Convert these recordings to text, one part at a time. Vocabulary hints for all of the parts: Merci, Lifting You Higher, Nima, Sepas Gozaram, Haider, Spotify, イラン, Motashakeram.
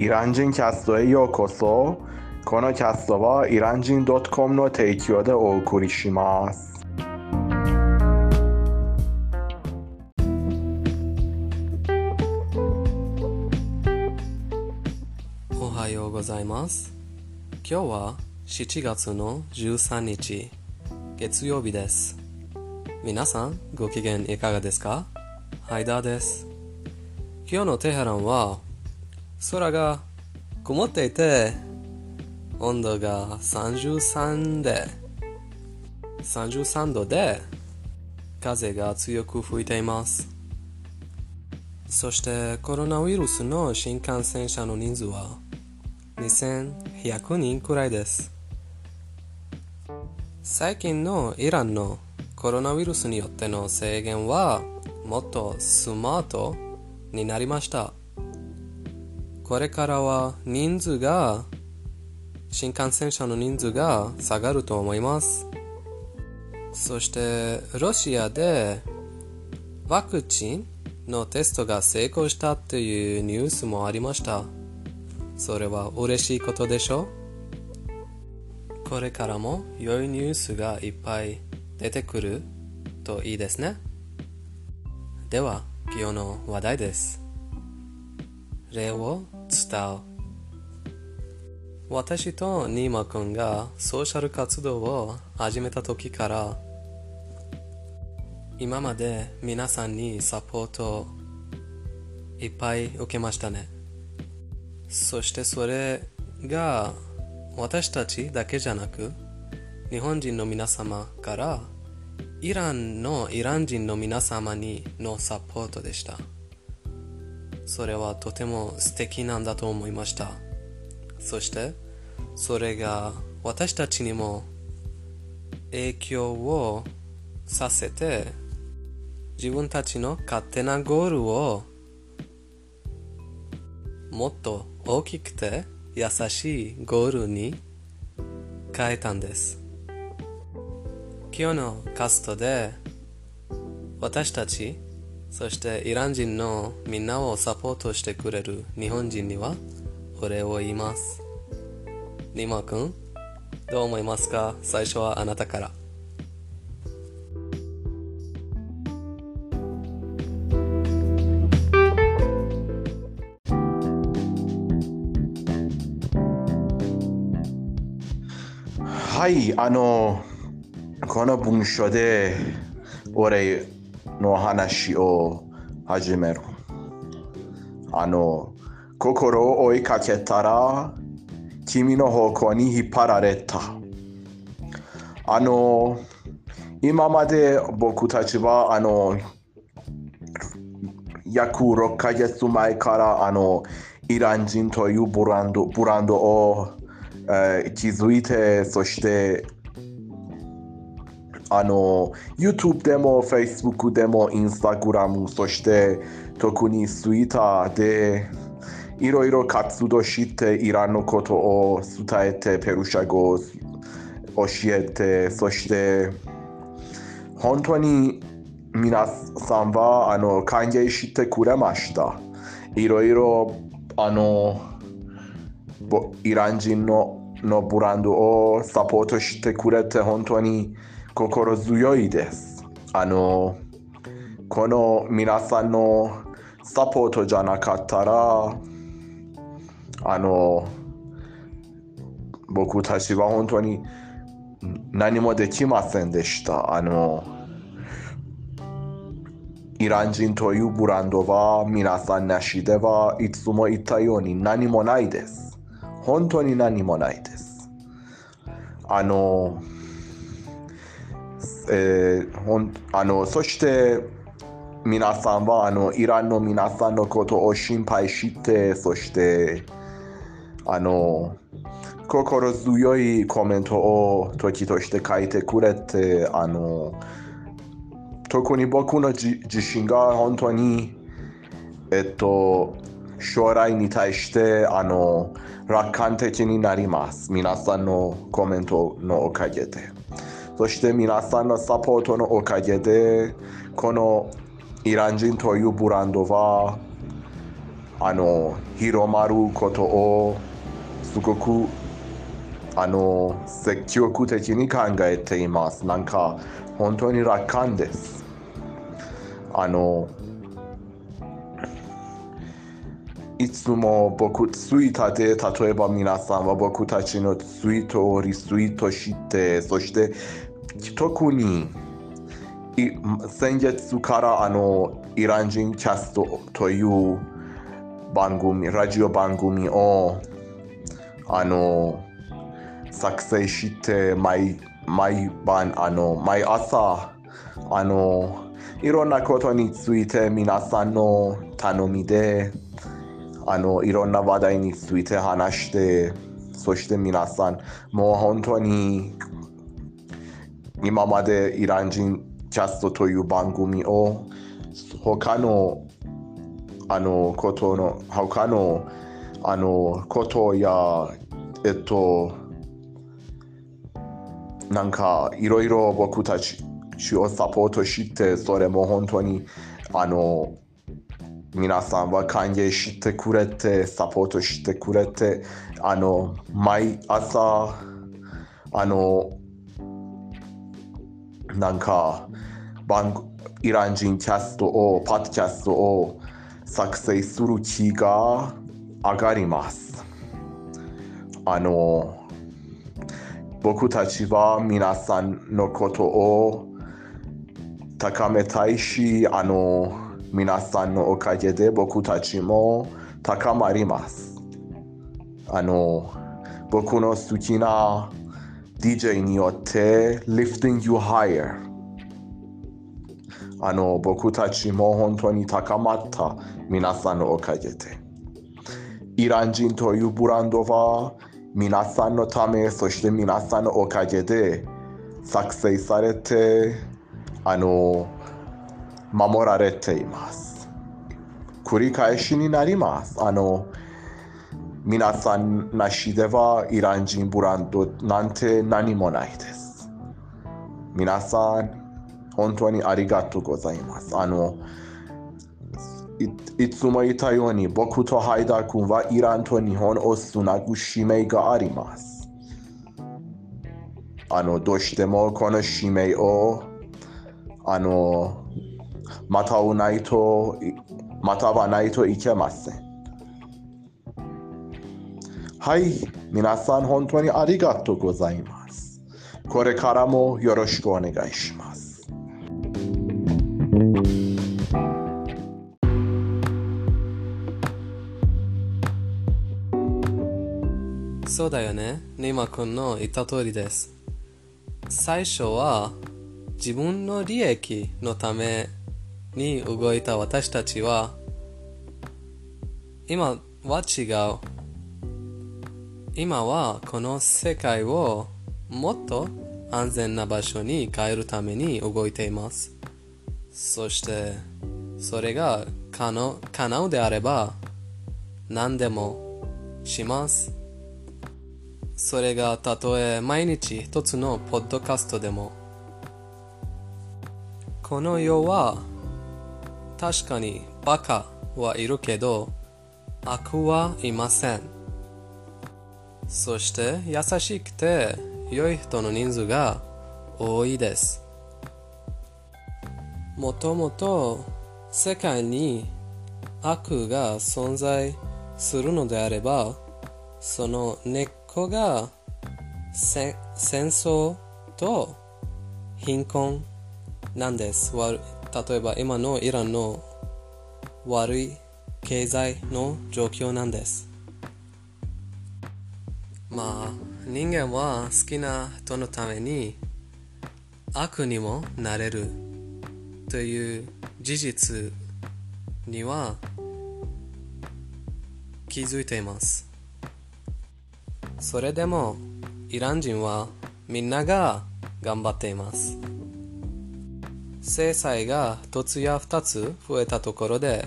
ایران جین کسوی یوکوسو کونو کسوا ایران جین دات کام نو تیکیو ده او کوریشیماس. Ohayou gozaimasu. Kyou wa7月の13日、月曜日です。皆さん、ご機嫌いかがですか？ハイダーです。今日のテヘランは、空が曇っていて、温度が33度で、風が強く吹いています。そしてコロナウイルスの新感染者の人数は2100人くらいです。最近のイランのコロナウイルスによっての制限はもっとスマートになりました。これからは新感染者の人数が下がると思います。そしてロシアでワクチンのテストが成功したっていうニュースもありました。それは嬉しいことでしょう。これからも良いニュースがいっぱい出てくるといいですね。では今日の話題です。礼を伝う。私とニーマ君がソーシャル活動を始めた時から今まで皆さんにサポートいっぱい受けましたね。そしてそれが私たちだけじゃなく、日本人の皆様からイラン人の皆様にのサポートでした。それはとても素敵なんだと思いました。そしてそれが私たちにも影響をさせて、自分たちの勝手なゴールをもっと大きくて優しいゴールに変えたんです。今日のカストで私たち、そしてイラン人のみんなをサポートしてくれる日本人にはお礼を言います。ニマ君、どう思いますか？最初はあなたから。はい、この文章で俺の話を始める。心を追いかけたら君の方向に引っ張られた。今まで僕たちは約6ヶ月前からイラン人というブランドを気づいて、そしてYouTube でも Facebook でも Instagram、 そして特に Twitter でいろいろ活動して、イランのことを伝えて、ペルシャ語を教えて、そして本当に皆さんは歓迎してくれました。いろいろイラン人のブランドをサポートしてくれて本当に心強いです。この皆さんのサポートじゃなかったら僕たちは本当に何もできませんでした。イラン人というブランドは皆さんなしではいつも言ったように何もないです。本当に何もないです。そして皆さんはイランの皆さんのことを心配して、そして心強いコメントを時として書いてくれて、特に僕の自身が本当に将来に対して楽観的になります。皆さんのコメントのおかげで、そして皆さんのサポートのおかげでこのイラン人というブランドは広まることをすごく積極的に考えています。なんか本当に楽観です。いつも僕ツイッターで、例えば皆さんは僕たちのツイートをリツイートして、そして特に先月からイラン人キャストという番組、ラジオ番組を作成して、毎晩毎朝いろんなことについて皆さんの頼みでいろんな話題について話して、そして皆さんもう本当に今までイラン人キャストという番組を他のことやなんかいろいろ僕たちをサポートして、それも本当に皆さんは歓迎してくれて、サポートしてくれて、毎朝なんかイラン人キャストをパッドキャストを作成する気が上がります。僕たちは皆さんのことを高めたいし、皆さんのおかげで僕たちも高まります。僕の好きな DJ によって Lifting You Higher、 僕たちも本当に高まった皆さんのおかげで。イラン人というブランドは皆さんのため、そして皆さんのおかげで作成されて守られています。繰り返しになります。皆さんなしではイラン人ブランドなんて何もないです。皆さん本当にありがとうございます。いつも言ったように、僕とハイダー君はイランと日本をつなぐ使命があります。どうしてもこの使命をまた会わないといけません。はい、皆さん本当にありがとうございます。これからもよろしくお願いします。そうだよね、ネイマ君の言った通りです。最初は自分の利益のために動いた私たちは、今は違う。今はこの世界をもっと安全な場所に変えるために動いています。そしてそれが可能であれば何でもします。それがたとえ毎日一つのポッドキャストでも。この世は確かにバカはいるけど悪はいません。そして優しくて良い人の人数が多いです。もともと世界に悪が存在するのであれば、その根っこが戦争と貧困なんです。例えば今のイランの悪い経済の状況なんです。まあ人間は好きな人のために悪にもなれるという事実には気づいています。それでもイラン人はみんなが頑張っています。制裁が一つや二つ増えたところで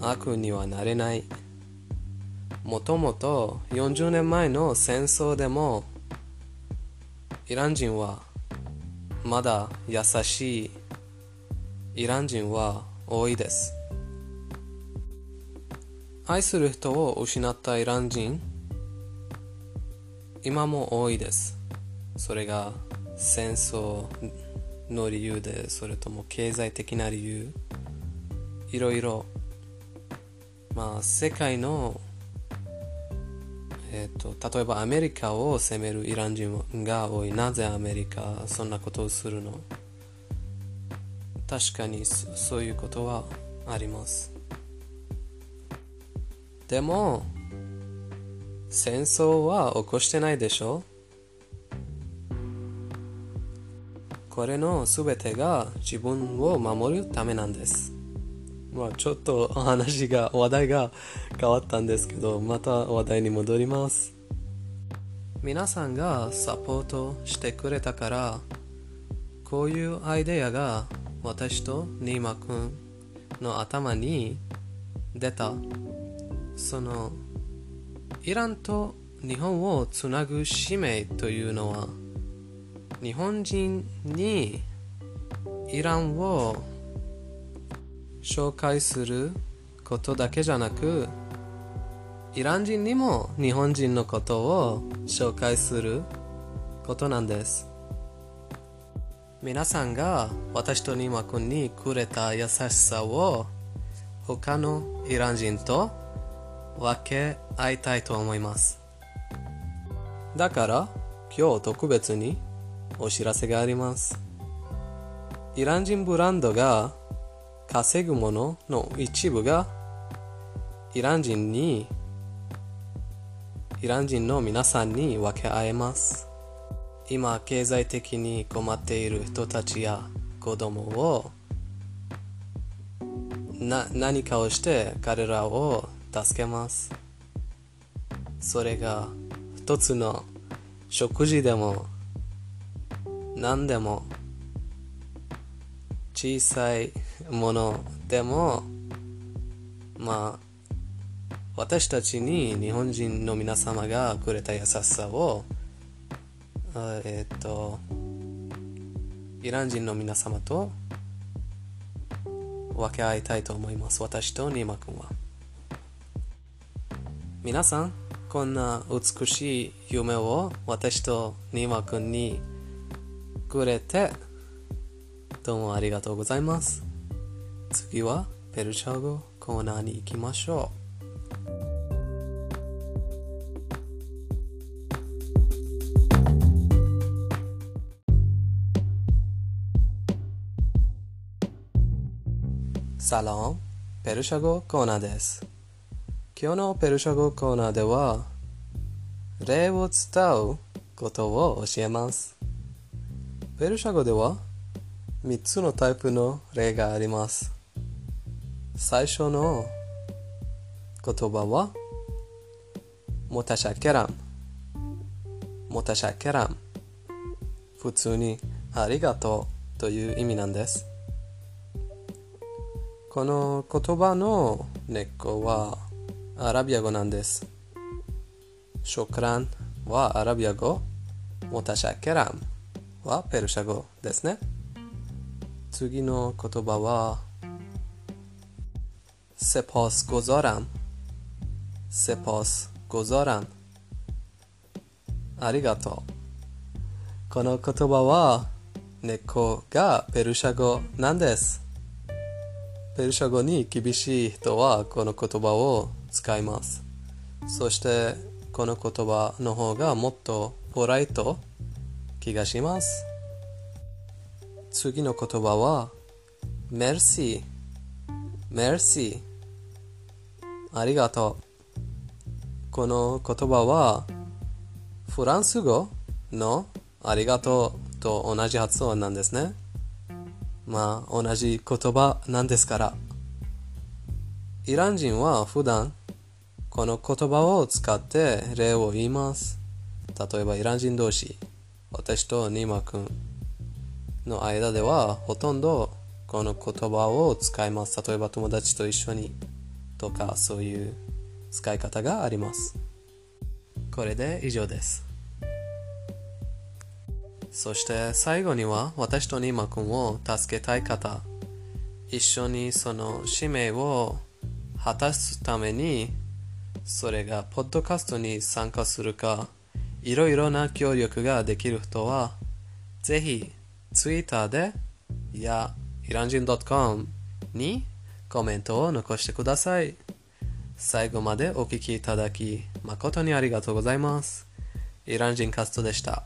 悪にはなれない。もともと40年前の戦争でもイラン人はまだ優しいイラン人は多いです。愛する人を失ったイラン人、今も多いです。それが戦争の理由で、それとも経済的な理由、いろいろ、世界の、例えばアメリカを責めるイラン人が多い。なぜアメリカそんなことをするの？確かにそういうことはあります。でも戦争は起こしてないでしょ。これの全てが自分を守るためなんです。ちょっと話題が変わったんですけど、また話題に戻ります。皆さんがサポートしてくれたから、こういうアイデアが私とニーマくんの頭に出た。そのイランと日本をつなぐ使命というのは、日本人にイランを紹介することだけじゃなく、イラン人にも日本人のことを紹介することなんです。皆さんが私とニーマ君にくれた優しさを他のイラン人と分け合いたいと思います。だから今日特別にお知らせがあります。イラン人ブランドが稼ぐものの一部がイラン人の皆さんに分け合えます。今経済的に困っている人たちや子供を何かをして彼らを助けます。それが一つの食事でも何でも、小さいものでも、私たちに日本人の皆様がくれた優しさをイラン人の皆様と分け合いたいと思います。私とニーマ君は。皆さん、こんな美しい夢を私とニーマ君にくれて、どうもありがとうございます。次はペルシャ語コーナーに行きましょう。サラン、ペルシャ語コーナーです。今日のペルシャ語コーナーでは礼を伝うことを教えます。ペルシャ語では3つのタイプの例があります。最初の言葉はモタシャケラン。モタシャケラン。普通にありがとうという意味なんです。この言葉の根っこはアラビア語なんです。ショクランはアラビア語、モタシャケランはペルシャ語ですね。次の言葉はセポスゴゾラン。セポスゴゾラン。ありがとう。この言葉は根っこがペルシャ語なんです。ペルシャ語に厳しい人はこの言葉を使います。そしてこの言葉の方がもっとポライト気がします。次の言葉は Merci。 Merci。 ありがとう。この言葉はフランス語のありがとうと同じ発音なんですね。同じ言葉なんですから。イラン人は普段この言葉を使って礼を言います。例えばイラン人同士、私とニーマ君の間ではほとんどこの言葉を使います。例えば友達と一緒にとか、そういう使い方があります。これで以上です。そして最後には私とニーマ君を助けたい方、一緒にその使命を果たすために、それがポッドキャストに参加するか、いろいろな協力ができる人は、ぜひ Twitter でやイラン人 .com にコメントを残してください。最後までお聞きいただき、誠にありがとうございます。イラン人カストでした。